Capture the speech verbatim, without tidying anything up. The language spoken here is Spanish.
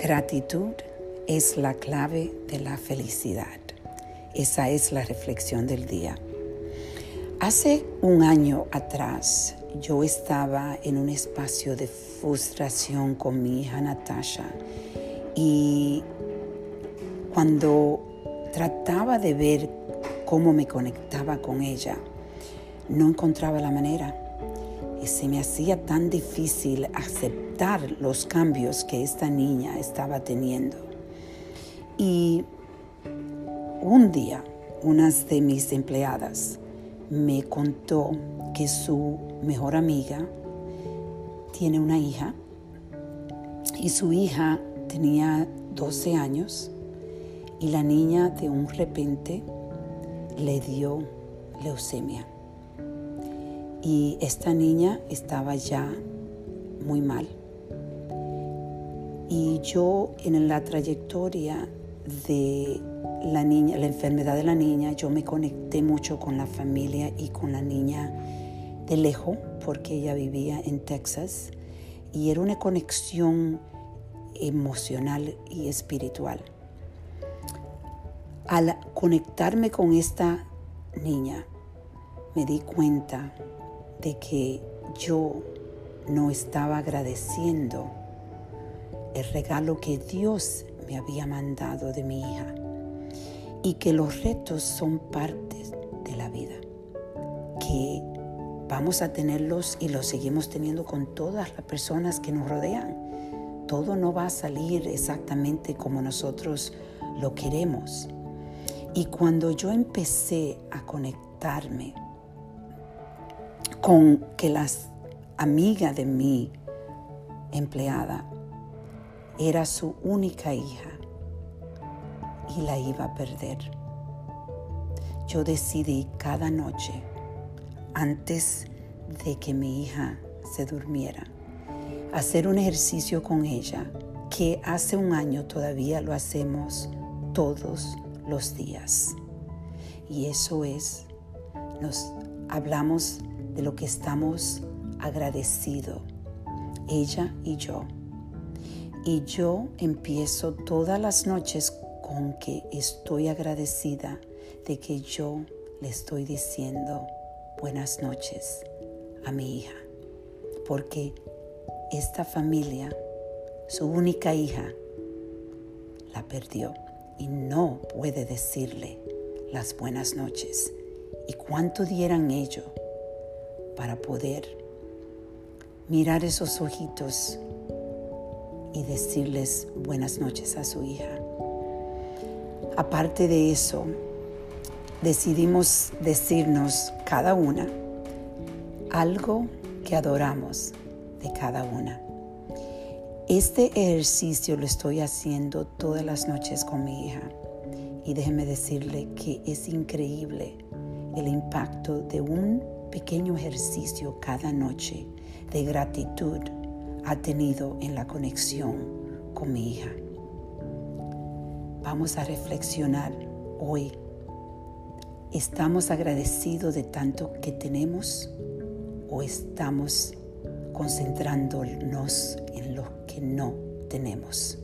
Gratitud es la clave de la felicidad. Esa es la reflexión del día. Hace un año atrás, yo estaba en un espacio de frustración con mi hija Natasha, y cuando trataba de ver cómo me conectaba con ella, no encontraba la manera. Y se me hacía tan difícil aceptar los cambios que esta niña estaba teniendo. Y un día, una de mis empleadas me contó que su mejor amiga tiene una hija, y su hija tenía doce años, y la niña de un repente le dio leucemia. Y esta niña estaba ya muy mal. Y yo, en la trayectoria de la niña, la enfermedad de la niña, yo me conecté mucho con la familia y con la niña de lejos, porque ella vivía en Texas, y era una conexión emocional y espiritual. Al conectarme con esta niña, me di cuenta de que yo no estaba agradeciendo el regalo que Dios me había mandado de mi hija, y que los retos son partes de la vida, que vamos a tenerlos y los seguimos teniendo con todas las personas que nos rodean. Todo no va a salir exactamente como nosotros lo queremos. Y cuando yo empecé a conectarme con que las amigas de mi empleada era su única hija y la iba a perder, yo decidí cada noche, antes de que mi hija se durmiera, hacer un ejercicio con ella, que hace un año todavía lo hacemos todos los días. Y eso es, nos hablamos de lo que estamos agradecidos, ella y yo. Y yo empiezo todas las noches con que estoy agradecida de que yo le estoy diciendo buenas noches a mi hija, porque esta familia, su única hija, la perdió y no puede decirle las buenas noches. ¿Y cuánto dieran ellos para poder mirar esos ojitos y decirles buenas noches a su hija? Aparte de eso, decidimos decirnos cada una algo que adoramos de cada una. Este ejercicio lo estoy haciendo todas las noches con mi hija, y déjeme decirle que es increíble el impacto de un pequeño ejercicio cada noche de gratitud ha tenido en la conexión con mi hija. Vamos a reflexionar hoy. ¿Estamos agradecidos de tanto que tenemos, o estamos concentrándonos en lo que no tenemos?